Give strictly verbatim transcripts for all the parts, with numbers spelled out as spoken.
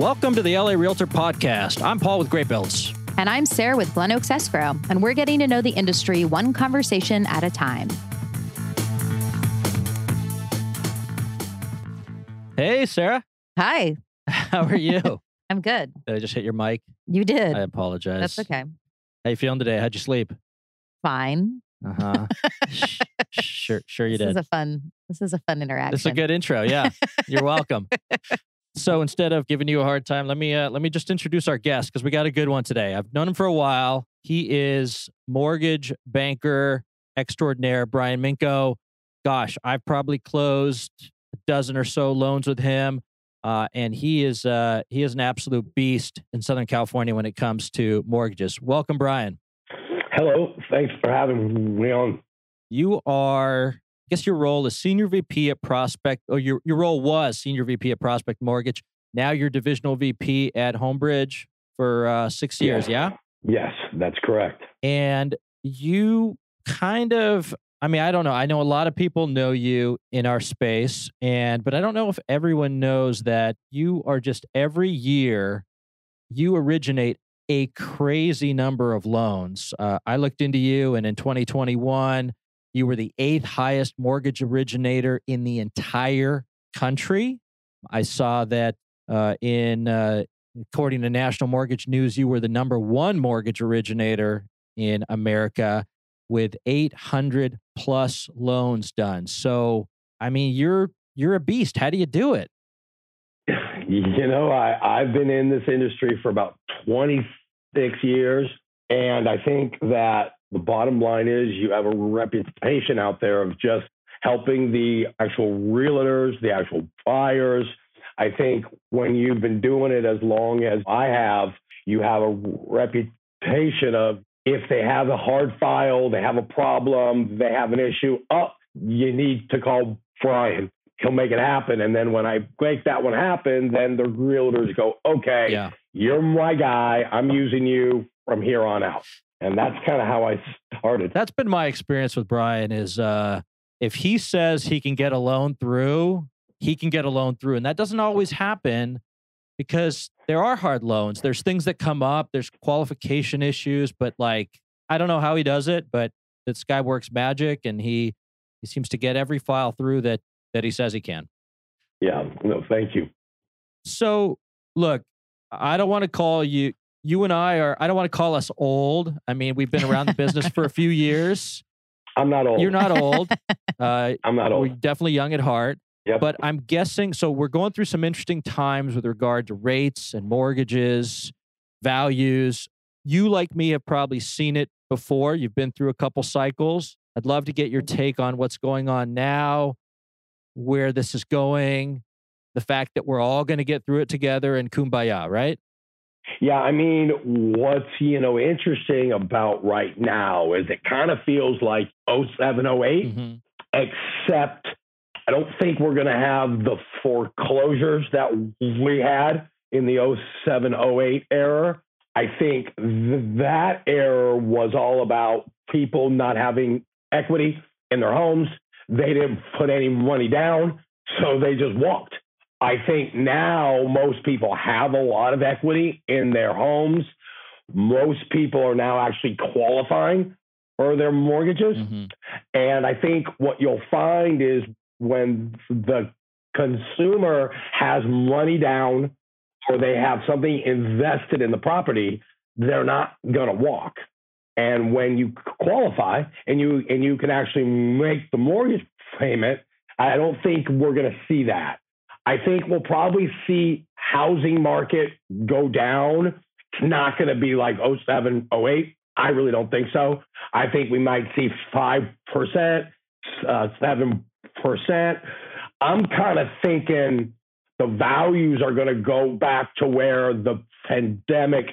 Welcome to the L A Realtor Podcast. I'm Paul with GreatBuildz. And I'm Sarah with Glen Oaks Escrow, and we're getting to know the industry one conversation at a time. Hey, Sarah. Hi. How are you? I'm good. Did I just hit your mic? You did. I apologize. That's okay. How you feeling today? How'd you sleep? Fine. Uh-huh. sure, sure you this did. This is a fun, this is a fun interaction. This is a good intro. Yeah. You're welcome. So instead of giving you a hard time, let me uh, let me just introduce our guest because we got a good one today. I've known him for a while. He is mortgage banker extraordinaire, Brian Minkow. Gosh, I've probably closed a dozen or so loans with him. Uh, and he is uh, he is an absolute beast in Southern California when it comes to mortgages. Welcome, Brian. Hello. Thanks for having me on. You are, I guess your role is Senior V P at Prospect, or your, your role was Senior V P at Prospect Mortgage. Now you're Divisional V P at Homebridge for uh, six years, yeah. yeah? Yes, that's correct. And you kind of, I mean, I don't know. I know a lot of people know you in our space, and but I don't know if everyone knows that you are just every year, you originate a crazy number of loans. Uh, I looked into you, and in twenty twenty-one, you were the eighth highest mortgage originator in the entire country. I saw that uh, in, uh, according to National Mortgage News, you were the number one mortgage originator in America with eight hundred plus loans done. So, I mean, you're you're a beast. How do you do it? You know, I, I've been in this industry for about twenty-six years. And I think that the bottom line is you have a reputation out there of just helping the actual realtors, the actual buyers. I think when you've been doing it as long as I have, you have a reputation of if they have a hard file, they have a problem, they have an issue, oh, you need to call Brian. He'll make it happen. And then when I make that one happen, then the realtors go, okay, yeah. You're my guy. I'm using you from here on out. And that's kind of how I started. That's been my experience with Brian is uh, if he says he can get a loan through, he can get a loan through. And that doesn't always happen because there are hard loans. There's things that come up. There's qualification issues. But like, I don't know how he does it, but this guy works magic and he, he seems to get every file through that that he says he can. Yeah, no, thank you. So look, I don't want to call you, you and I are, I don't want to call us old. I mean, we've been around the business for a few years. I'm not old. You're not old. Uh, I'm not old. We're definitely young at heart. Yep. But I'm guessing, so we're going through some interesting times with regard to rates and mortgages, values. You, like me, have probably seen it before. You've been through a couple cycles. I'd love to get your take on what's going on now, where this is going, the fact that we're all going to get through it together and kumbaya, right? Yeah, I mean, what's, you know, interesting about right now is it kind of feels like oh seven, oh eight, mm-hmm. except I don't think we're going to have the foreclosures that we had in the oh seven, oh eight era. I think th- that era was all about people not having equity in their homes. They didn't put any money down, so they just walked. I think now most people have a lot of equity in their homes. Most people are now actually qualifying for their mortgages. Mm-hmm. And I think what you'll find is when the consumer has money down or they have something invested in the property, they're not going to walk. And when you qualify and you and you can actually make the mortgage payment, I don't think we're going to see that. I think we'll probably see housing market go down. It's not going to be like oh seven, oh eight. I really don't think so. I think we might see five percent, uh, seven percent. I'm kind of thinking the values are going to go back to where the pandemic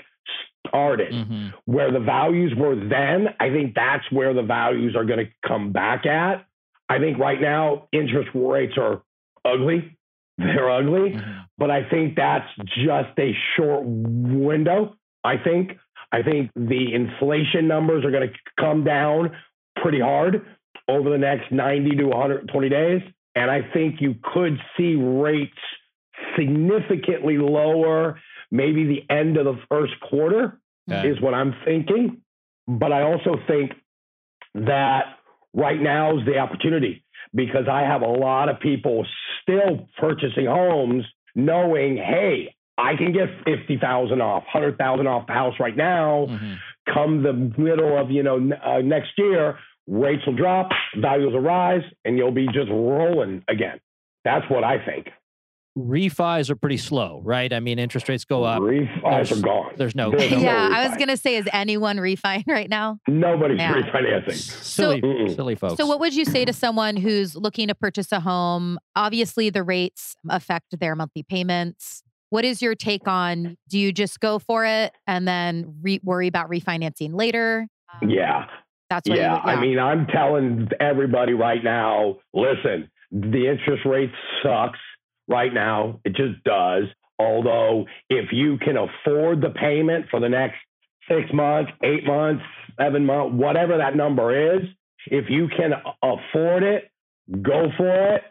started, mm-hmm. where the values were then. I think that's where the values are going to come back at. I think right now interest rates are ugly. They're ugly, mm-hmm. but I think that's just a short window. I think, I think the inflation numbers are going to come down pretty hard over the next ninety to one hundred twenty days. And I think you could see rates significantly lower, maybe the end of the first quarter okay. is what I'm thinking. But I also think that right now is the opportunity, because I have a lot of people still purchasing homes knowing, hey, I can get fifty thousand off, one hundred thousand off the house right now. Mm-hmm. Come the middle of, you know, uh, next year, rates will drop, values will rise, and you'll be just rolling again. That's what I think. Refis are pretty slow, right? I mean, interest rates go up. Refis there's, are gone. There's no. There's no yeah, I was going to say, is anyone refining right now? Nobody's yeah. refinancing. Silly, so, silly folks. So what would you say to someone who's looking to purchase a home? Obviously, the rates affect their monthly payments. What is your take on, do you just go for it and then re- worry about refinancing later? Um, yeah. That's what yeah. You, yeah. I mean, I'm telling everybody right now, listen, the interest rate sucks. Right now, it just does. Although, if you can afford the payment for the next six months, eight months, seven months, whatever that number is, if you can afford it, go for it.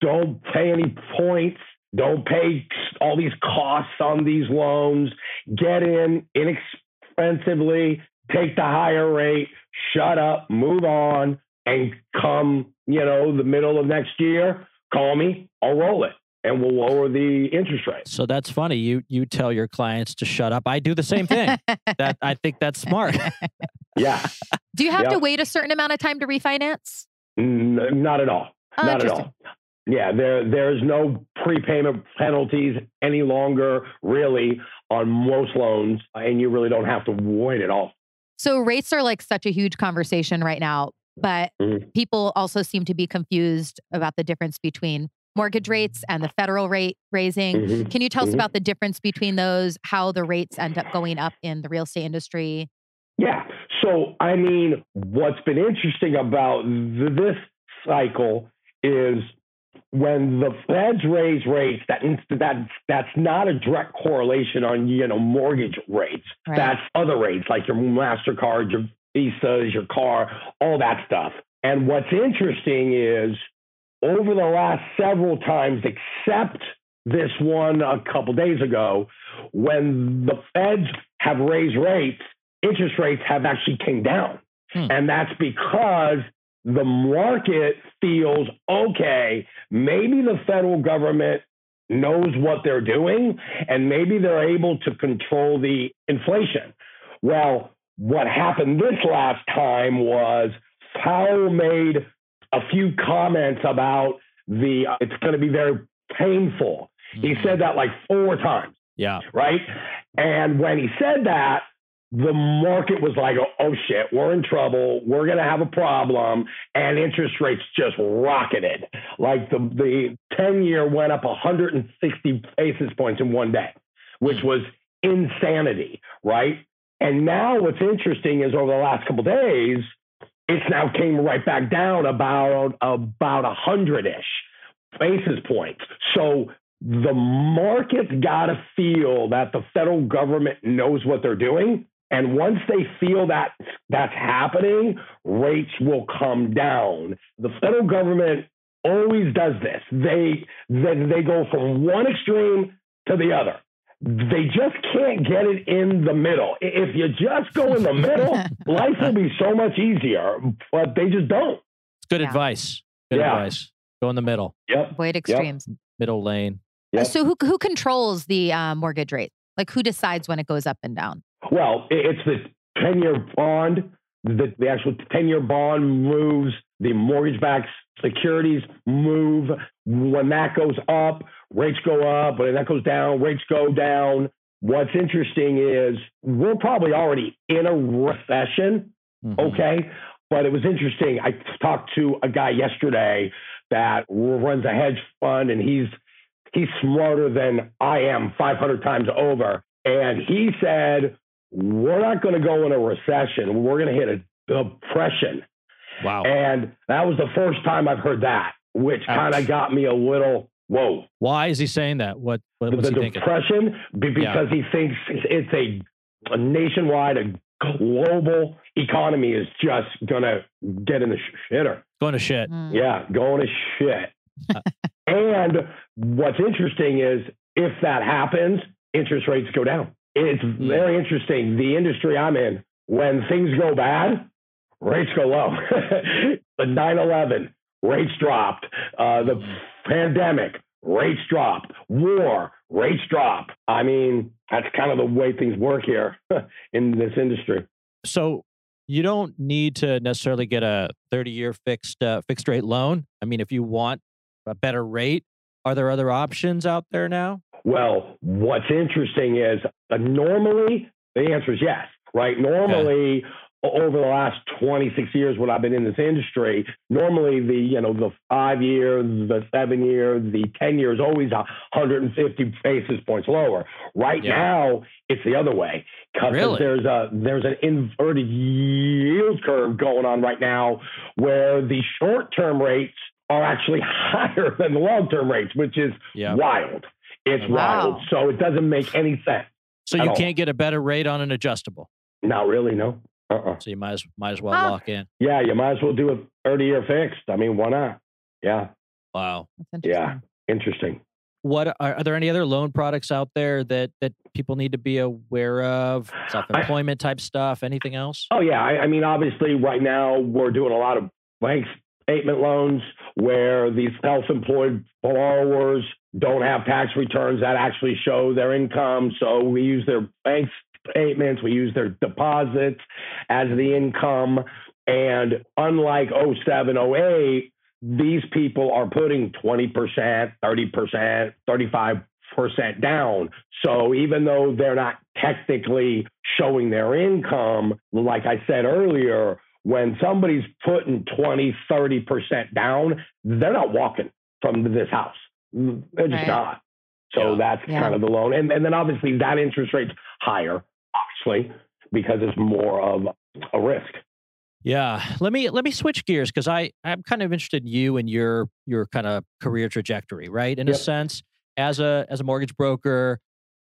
Don't pay any points. Don't pay all these costs on these loans. Get in inexpensively. Take the higher rate. Shut up. Move on. And come, you know, the middle of next year, call me. I'll roll it. And we'll lower the interest rate. So that's funny. You you tell your clients to shut up. I do the same thing. That I think that's smart. Yeah. Do you have yep. to wait a certain amount of time to refinance? No, not at all. Oh, not at all. Yeah. There there's no prepayment penalties any longer, really, on most loans, and you really don't have to wait at all. So rates are like such a huge conversation right now, but mm-hmm. people also seem to be confused about the difference between mortgage rates and the federal rate raising. Mm-hmm. Can you tell mm-hmm. us about the difference between those, how the rates end up going up in the real estate industry? Yeah. So, I mean, what's been interesting about th- this cycle is when the feds raise rates, that, that that's not a direct correlation on, you know, mortgage rates. Right. That's other rates like your MasterCard, your Visas, your car, all that stuff. And what's interesting is, over the last several times, except this one a couple days ago, when the feds have raised rates, interest rates have actually came down. Hmm. And that's because the market feels, okay, maybe the federal government knows what they're doing, and maybe they're able to control the inflation. Well, what happened this last time was Powell made a few comments about the, uh, it's going to be very painful. Mm-hmm. He said that like four times. Yeah. Right. And when he said that, the market was like, oh, oh shit, we're in trouble. We're going to have a problem. And interest rates just rocketed. Like the, the ten year went up one hundred sixty basis points in one day, which mm-hmm. was insanity. Right. And now what's interesting is over the last couple of days, it's now came right back down about about a hundred-ish basis points. So the market's got to feel that the federal government knows what they're doing. And once they feel that that's happening, rates will come down. The federal government always does this. They, they, they go from one extreme to the other. They just can't get it in the middle. If you just go in the middle, life will be so much easier, but they just don't. It's good yeah. advice. Good yeah. advice. Go in the middle. Yep. Avoid extremes. Yep. Middle lane. Yep. So who who controls the uh, mortgage rate? Like who decides when it goes up and down? Well, it's the ten-year bond. The, the actual ten-year bond moves. The mortgage-backed securities move. When that goes up, rates go up. When that goes down, rates go down. What's interesting is we're probably already in a recession, mm-hmm. okay? But it was interesting. I talked to a guy yesterday that runs a hedge fund, and he's he's smarter than I am five hundred times over. And he said, we're not going to go in a recession. We're going to hit a depression. Wow. And that was the first time I've heard that, which kind of got me a little, whoa. Why is he saying that? What, what the, was he thinking? The depression, because yeah. he thinks it's a, a nationwide, a global economy is just going to get in the shitter. Going to shit. Mm. Yeah, going to shit. and What's interesting is if that happens, interest rates go down. It's very interesting. The industry I'm in, when things go bad, rates go low. The nine eleven, rates dropped. Uh, the pandemic, rates dropped. War, rates dropped. I mean, that's kind of the way things work here in this industry. So you don't need to necessarily get a thirty-year fixed uh, fixed rate loan. I mean, if you want a better rate, are there other options out there now? Well, what's interesting is uh, normally the answer is yes, right? Normally, okay. Over the last twenty-six years when I've been in this industry, normally the, you know, the five year, the seven year, the ten year is always one hundred fifty basis points lower. Right yeah. now, it's the other way. Really? There's a, there's an inverted yield curve going on right now where the short-term rates are actually higher than the long-term rates, which is yeah. wild. It's wow. wild. So it doesn't make any sense. So you all. can't get a better rate on an adjustable? Not really, no. Uh-uh. So you might as, might as well huh. lock in. Yeah, you might as well do a thirty-year fixed. I mean, why not? Yeah. Wow. That's interesting. Yeah, interesting. What are, are there any other loan products out there that, that people need to be aware of? Self-employment I, type stuff, anything else? Oh, yeah. I, I mean, obviously, right now, we're doing a lot of bank statement loans where these self-employed borrowers don't have tax returns that actually show their income. So we use their bank statements, we use their deposits as the income. And unlike oh seven, oh eight, these people are putting twenty percent, thirty percent, thirty-five percent down. So even though they're not technically showing their income, like I said earlier, when somebody's putting twenty, thirty percent down, they're not walking from this house. They're just right. not. So yeah. that's yeah. kind of the loan. And, and then obviously that interest rate's higher, obviously, because it's more of a risk. Yeah. Let me let me switch gears because I, I'm kind of interested in you and your your kind of career trajectory, right? In yep. a sense, as a as a mortgage broker,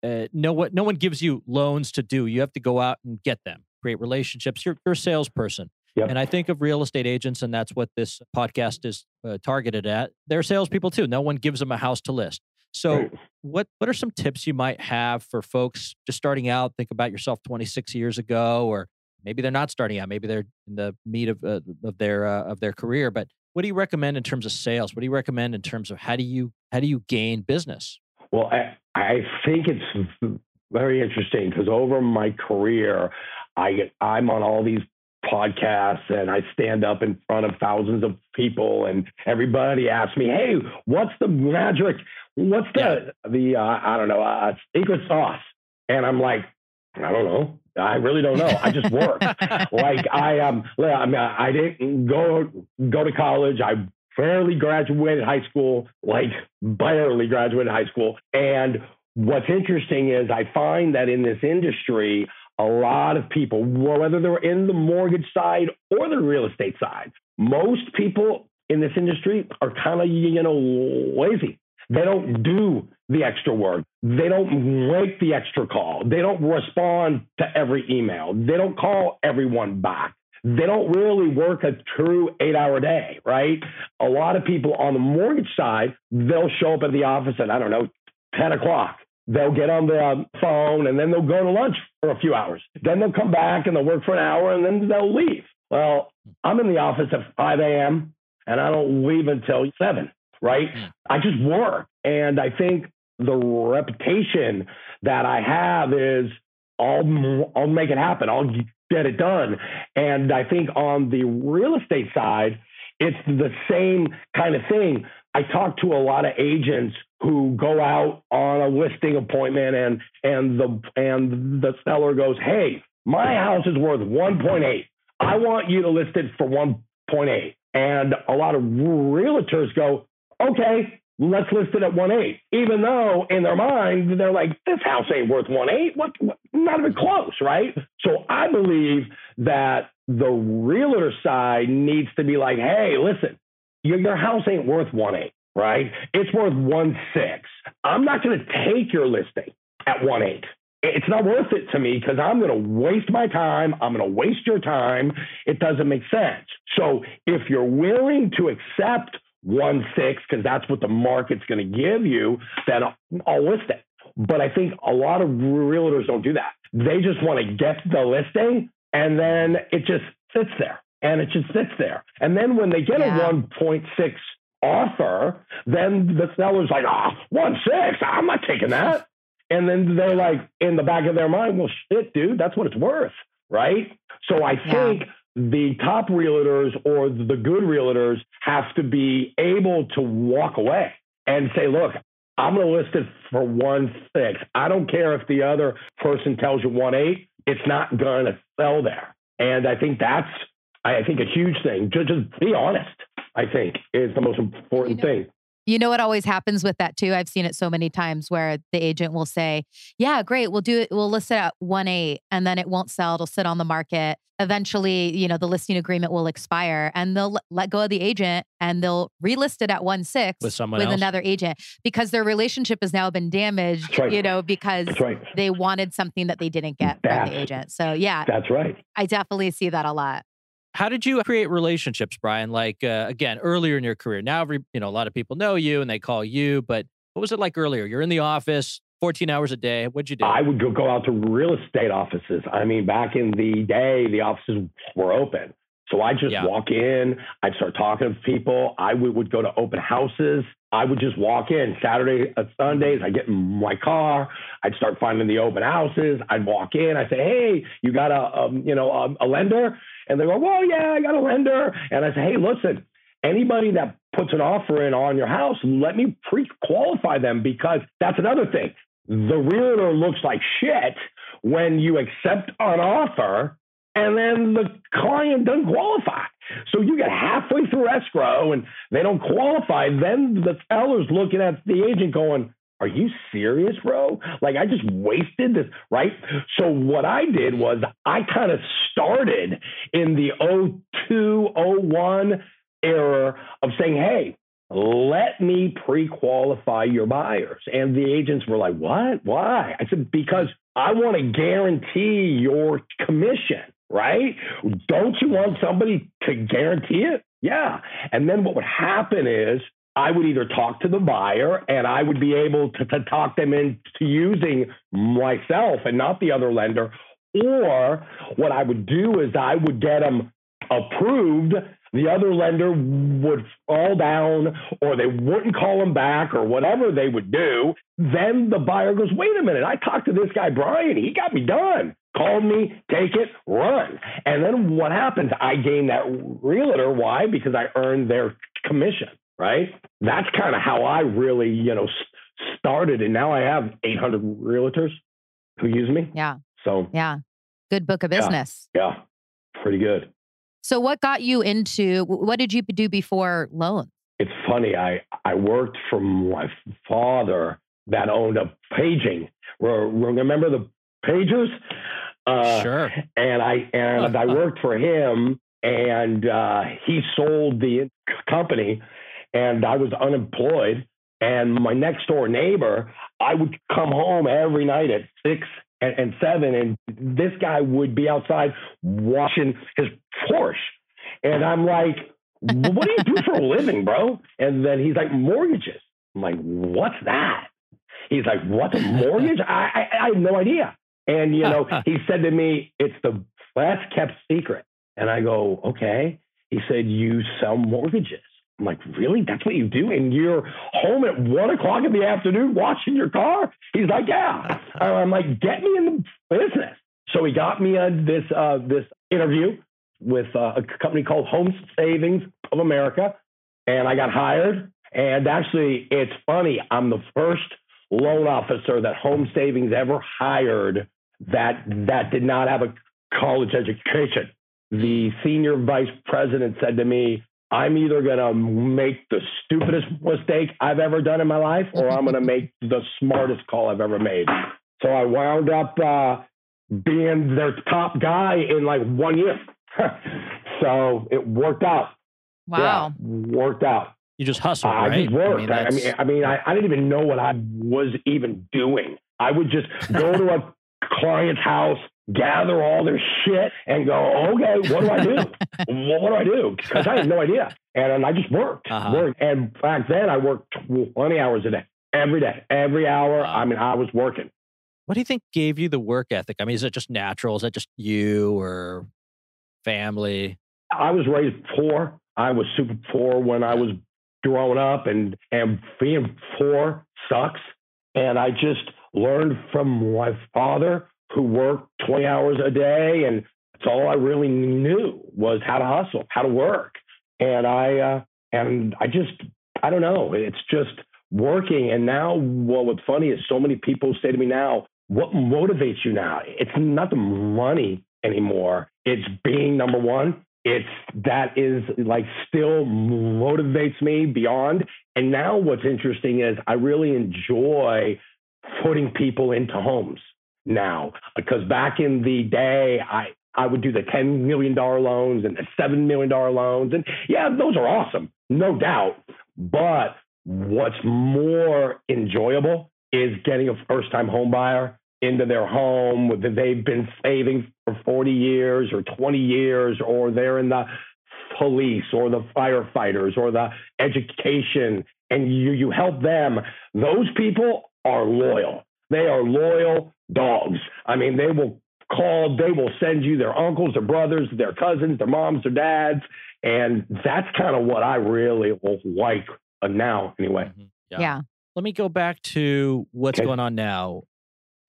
uh, no what no one gives you loans to do. You have to go out and get them, create relationships. You're, you're a salesperson. Yep. And I think of real estate agents, and that's what this podcast is uh, targeted at. They're salespeople too. No one gives them a house to list. So right. what what are some tips you might have for folks just starting out? Think about yourself twenty-six years ago, or maybe they're not starting out. Maybe they're in the meat of uh, of their uh, of their career. But what do you recommend in terms of sales? What do you recommend in terms of how do you how do you gain business? Well, I, I think it's very interesting because over my career, I I'm on all these podcasts and I stand up in front of thousands of people and everybody asks me, hey, what's the magic? What's the, yeah. the uh, I don't know, uh, secret sauce? And I'm like, I don't know. I really don't know. I just work. like I, um, I, mean, I didn't go, go to college. I barely graduated high school, like barely graduated high school. And what's interesting is I find that in this industry, a lot of people, whether they're in the mortgage side or the real estate side, most people in this industry are kind of, you know, lazy. They don't do the extra work. They don't make the extra call. They don't respond to every email. They don't call everyone back. They don't really work a true eight-hour day, right? A lot of people on the mortgage side, they'll show up at the office at, I don't know, ten o'clock. They'll get on the phone and then they'll go to lunch for a few hours. Then they'll come back and they'll work for an hour and then they'll leave. Well, I'm in the office at five a.m. and I don't leave until seven, right? I just work. And I think the reputation that I have is I'll, I'll make it happen. I'll get it done. And I think on the real estate side, it's the same kind of thing. I talk to a lot of agents who go out on a listing appointment and and the and the seller goes, hey, my house is worth one point eight. I want you to list it for one point eight. And a lot of realtors go, okay, let's list it at one point eight. Even though in their mind, they're like, this house ain't worth one point eight. What, what? Not even close, right? So I believe that the realtor side needs to be like, hey, listen, your, your house ain't worth one point eight. Right? It's worth one point six. I'm not going to take your listing at one point eight. It's not worth it to me because I'm going to waste my time. I'm going to waste your time. It doesn't make sense. So if you're willing to accept one six, because that's what the market's going to give you, then I'll list it. But I think a lot of realtors don't do that. They just want to get the listing, and then it just sits there, and it just sits there. And then when they get yeah. a one point six offer, then the seller's like, oh, one six, I'm not taking that. And then they're like, in the back of their mind, well, shit, dude, that's what it's worth, right? So I think yeah. the top realtors or the good realtors have to be able to walk away and say, look, I'm going to list it for one six. I don't care if the other person tells you one eight. It's not going to sell there. And I think that's, I think, a huge thing. Just, just be honest, I think, is the most important you know, thing. You know what always happens with that too? I've seen it so many times where the agent will say, yeah, great, we'll do it. We'll list it at one eight and then it won't sell. It'll sit on the market. Eventually, you know, the listing agreement will expire and they'll let go of the agent and they'll relist it at one six with, someone with another agent because their relationship has now been damaged, that's right. you know, because right. they wanted something that they didn't get that's, from the agent. So yeah, that's right. I definitely see that a lot. How did you create relationships, Brian? Like, uh, again, earlier in your career, now, every, you know, a lot of people know you and they call you, but what was it like earlier? You're in the office fourteen hours a day. What'd you do? I would go, go out to real estate offices. I mean, back in the day, the offices were open. So I just yeah. walk in, I'd start talking to people. I would, would go to open houses. I would just walk in Saturday, uh, Sundays. I get in my car. I'd start finding the open houses. I'd walk in. I say, hey, you got a, um, you know, a, a lender? And they go, well, yeah, I got a lender. And I say, hey, listen, anybody that puts an offer in on your house, let me pre-qualify them, because that's another thing. The realtor looks like shit when you accept an offer and then the client doesn't qualify. So you get halfway through escrow and they don't qualify. Then the seller's looking at the agent going, are you serious, bro? Like, I just wasted this, right? So what I did was I kind of started in the oh two, oh one era of saying, hey, let me pre-qualify your buyers. And the agents were like, what? Why? I said, because I want to guarantee your commission, right? Don't you want somebody to guarantee it? Yeah. And then what would happen is I would either talk to the buyer and I would be able to, to talk them into using myself and not the other lender. Or what I would do is I would get them approved. The other lender would fall down, or they wouldn't call them back, or whatever they would do. Then the buyer goes, wait a minute, I talked to this guy, Brian. He got me done. Call me, take it, run. And then what happens? I gain that realtor. Why? Because I earned their commission. Right? That's kind of how I really, you know, started. And now I have eight hundred realtors who use me. Yeah. So yeah. Good book of business. Yeah. yeah. Pretty good. So what got you into, what did you do before loans? It's funny. I, I worked for my father that owned a paging. Remember the pagers? Uh, sure. And I, and I worked for him, and uh, he sold the company. And I was unemployed, and my next door neighbor, I would come home every night at six and, and seven, and this guy would be outside washing his Porsche. And I'm like, what do you do for a living, bro? And then he's like, mortgages. I'm like, what's that? He's like, what's a mortgage? I, I, I have no idea. And, you know, he said to me, it's the best kept secret. And I go, okay. He said, you sell mortgages. I'm like, really? That's what you do? And you're home at one o'clock in the afternoon washing your car? He's like, yeah. I'm like, get me in the business. So he got me on this uh, this interview with uh, a company called Home Savings of America. And I got hired. And actually, it's funny. I'm the first loan officer that Home Savings ever hired that that did not have a college education. The senior vice president said to me, I'm either going to make the stupidest mistake I've ever done in my life, or I'm going to make the smartest call I've ever made. So I wound up uh, being their top guy in like one year. So it worked out. Wow. Yeah, worked out. You just hustled, I right? I just worked. I mean, I, I, mean I, I didn't even know what I was even doing. I would just go to a client's house, gather all their shit, and go, okay, what do I do? What do I do? Because I had no idea. And I just worked, uh-huh. worked. And back then I worked twenty hours a day, every day, every hour. Wow. I mean, I was working. What do you think gave you the work ethic? I mean, is it just natural? Is that just you or family? I was raised poor. I was super poor when I was growing up, and, and being poor sucks. And I just learned from my father, who worked twenty hours a day. And that's all I really knew was how to hustle, how to work. And I, uh, and I just, I don't know, it's just working. And now well, what's funny is so many people say to me now, what motivates you now? It's not the money anymore. It's being number one. It's that is like still motivates me beyond. And now what's interesting is I really enjoy putting people into homes now, because back in the day, I, I would do the ten million dollars loans and the seven million dollars loans. And yeah, those are awesome, no doubt. But what's more enjoyable is getting a first-time home buyer into their home that they've been saving for forty years or twenty years, or they're in the police or the firefighters or the education, and you, you help them. Those people are loyal. They are loyal dogs. I mean, they will call, they will send you their uncles, their brothers, their cousins, their moms, their dads. And that's kind of what I really like now anyway. Mm-hmm. Yeah. yeah. Let me go back to what's okay. going on now.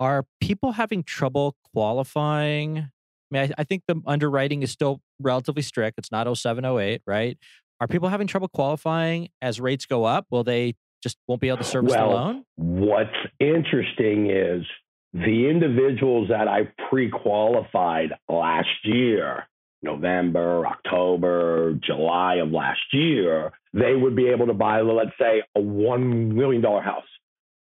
Are people having trouble qualifying? I mean, I, I think the underwriting is still relatively strict. It's not oh seven, oh eight, right? Are people having trouble qualifying as rates go up? Will they just won't be able to service well, the loan? What's interesting is the individuals that I pre-qualified last year, November, October, July of last year, they would be able to buy, let's say, a one million dollars house.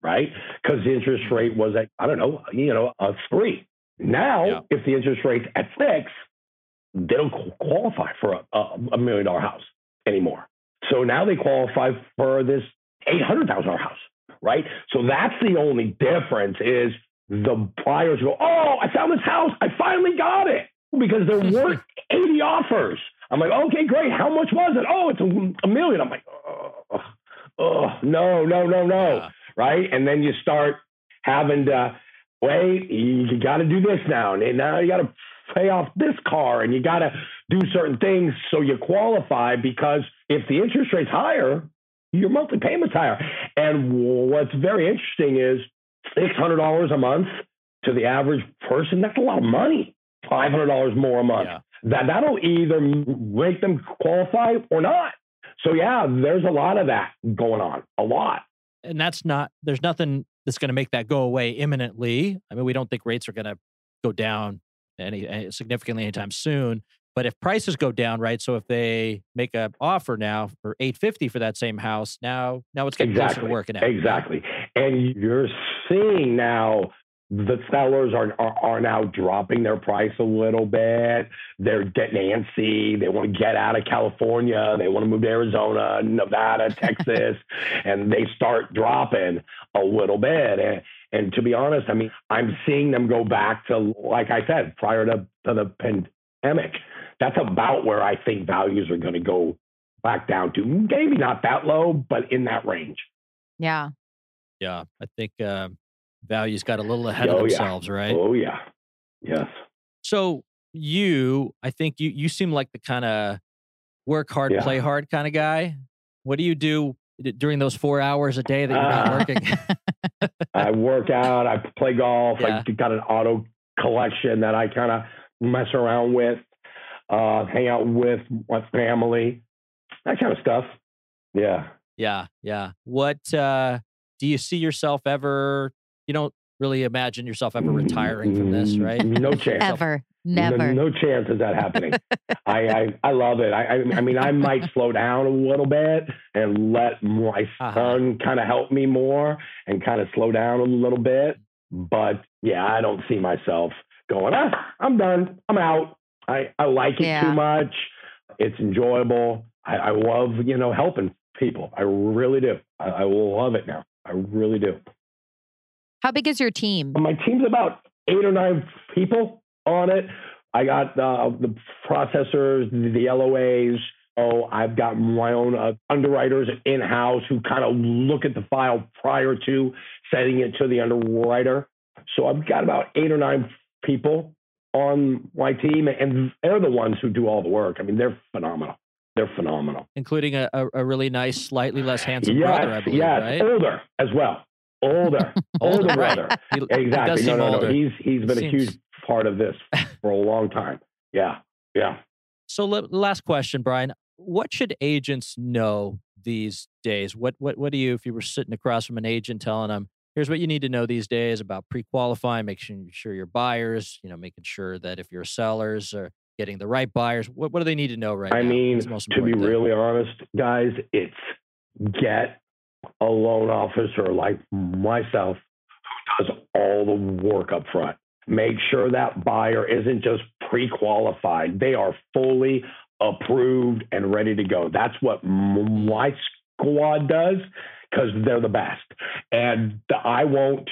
Right? Because the interest rate was at, I don't know, you know, a three. Now, yeah. if the interest rate's at six, they don't qualify for a, a, a million dollar house anymore. So now they qualify for this eight hundred thousand dollars house, right? So that's the only difference is the buyers go, oh, I found this house. I finally got it, because there weren't eighty offers. I'm like, okay, great. How much was it? Oh, it's a, a million. I'm like, oh, oh no, no, no, no. Yeah. Right. And then you start having to wait, you got to do this now. And now you got to pay off this car and you got to do certain things so you qualify, because if the interest rate's higher, your monthly payment's higher. And what's very interesting is six hundred dollars a month to the average person. That's a lot of money. five hundred dollars more a month. Yeah. That, that'll either make them qualify or not. So, yeah, there's a lot of that going on, a lot. And that's not, there's nothing that's going to make that go away imminently. I mean, we don't think rates are going to go down any significantly anytime soon. But if prices go down, right? So if they make an offer now for eight fifty for that same house, now now it's getting exactly. closer to working out. Exactly. And you're seeing now the sellers are, are are now dropping their price a little bit. They're getting antsy. They want to get out of California. They want to move to Arizona, Nevada, Texas, and they start dropping a little bit. And and to be honest, I mean, I'm seeing them go back to, like I said, prior to, to the pandemic. That's about where I think values are going to go back down to. Maybe not that low, but in that range. Yeah. Yeah, I think... Uh... Values got a little ahead oh, of themselves, yeah. right? Oh, yeah. Yes. So you, I think you you seem like the kind of work hard, yeah. play hard kind of guy. What do you do during those four hours a day that you're uh, not working? I work out. I play golf. Yeah. I got an auto collection that I kind of mess around with, uh, hang out with my family, that kind of stuff. Yeah. Yeah, yeah. What uh, do you see yourself ever... You don't really imagine yourself ever retiring from this, right? No chance. Ever. Never. No, no chance of that happening. I, I I love it. I I mean, I might slow down a little bit and let my son uh-huh. kind of help me more and kind of slow down a little bit. But yeah, I don't see myself going, ah, I'm done. I'm out. I, I like it yeah. too much. It's enjoyable. I, I love, you know, helping people. I really do. I, I love it now. I really do. How big is your team? My team's about eight or nine people on it. I got uh, the processors, the L O As, I've got my own uh, underwriters in-house who kind of look at the file prior to sending it to the underwriter. So I've got about eight or nine people on my team, and they're the ones who do all the work. I mean, they're phenomenal. They're phenomenal. Including a, a really nice, slightly less handsome yes, brother, I believe, yes. right? Older as well. Older. Older brother. He, exactly. He no, no, no. He's, he's been seems... a huge part of this for a long time. Yeah, yeah. So last question, Brian. What should agents know these days? What, what, what do you, if you were sitting across from an agent telling them, here's what you need to know these days about pre-qualifying, making sure your buyers, you know, making sure that if you're sellers are getting the right buyers, what, what do they need to know right now? I mean, to be really honest, guys, it's get a loan officer like myself who does all the work up front. Make sure that buyer isn't just pre-qualified. They are fully approved and ready to go. That's what my squad does, because they're the best. And I won't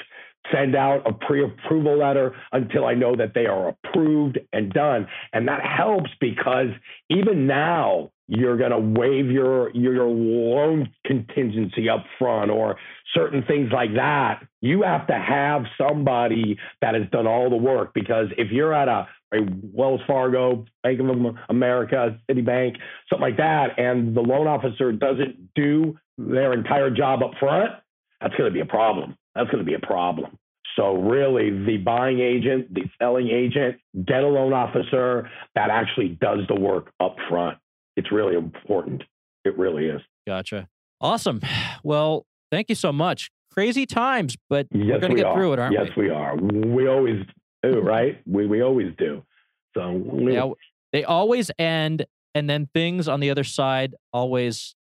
send out a pre-approval letter until I know that they are approved and done. And that helps, because even now you're going to waive your, your, your loan contingency up front or certain things like that. You have to have somebody that has done all the work, because if you're at a a Wells Fargo, Bank of America, Citibank, something like that, and the loan officer doesn't do their entire job up front, that's going to be a problem. That's going to be a problem. So really, the buying agent, the selling agent, get a loan officer that actually does the work up front. It's really important. It really is. Gotcha. Awesome. Well, thank you so much. Crazy times, but yes, we're going to we get are. through it, aren't yes, we? Yes, we are. We always do, right? We, we always do. So we, yeah, they always end, and then things on the other side always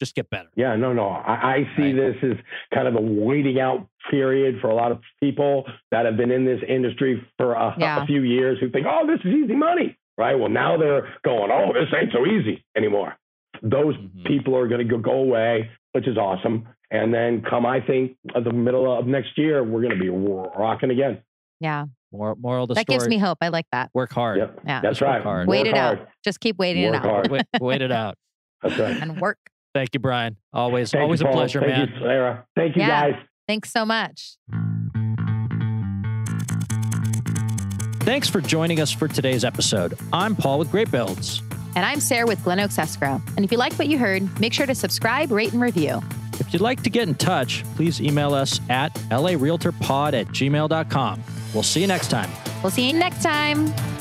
just get better. Yeah, no, no. I, I see this as kind of a waiting out period for a lot of people that have been in this industry for a, yeah. a few years who think, oh, this is easy money, right? Well, now they're going, oh, this ain't so easy anymore. Those mm-hmm. people are going to go away, which is awesome. And then come, I think, at the middle of next year, we're going to be rocking again. Yeah. More, moral of the that story. That gives me hope. I like that. Work hard. Yep. Yeah, that's right. Hard. Wait work it hard. out. Just keep waiting work it out. Hard. Wait, wait it out. That's right. And work. Thank you, Brian. Always, Thank always you, a pleasure, Thank man. Thank you, Sarah. Thank you, yeah. guys. Thanks so much. Thanks for joining us for today's episode. I'm Paul with GreatBuildz. And I'm Sarah with Glen Oaks Escrow. And if you like what you heard, make sure to subscribe, rate, and review. If you'd like to get in touch, please email us at L A Realtor Pod at gmail dot com. We'll see you next time. We'll see you next time.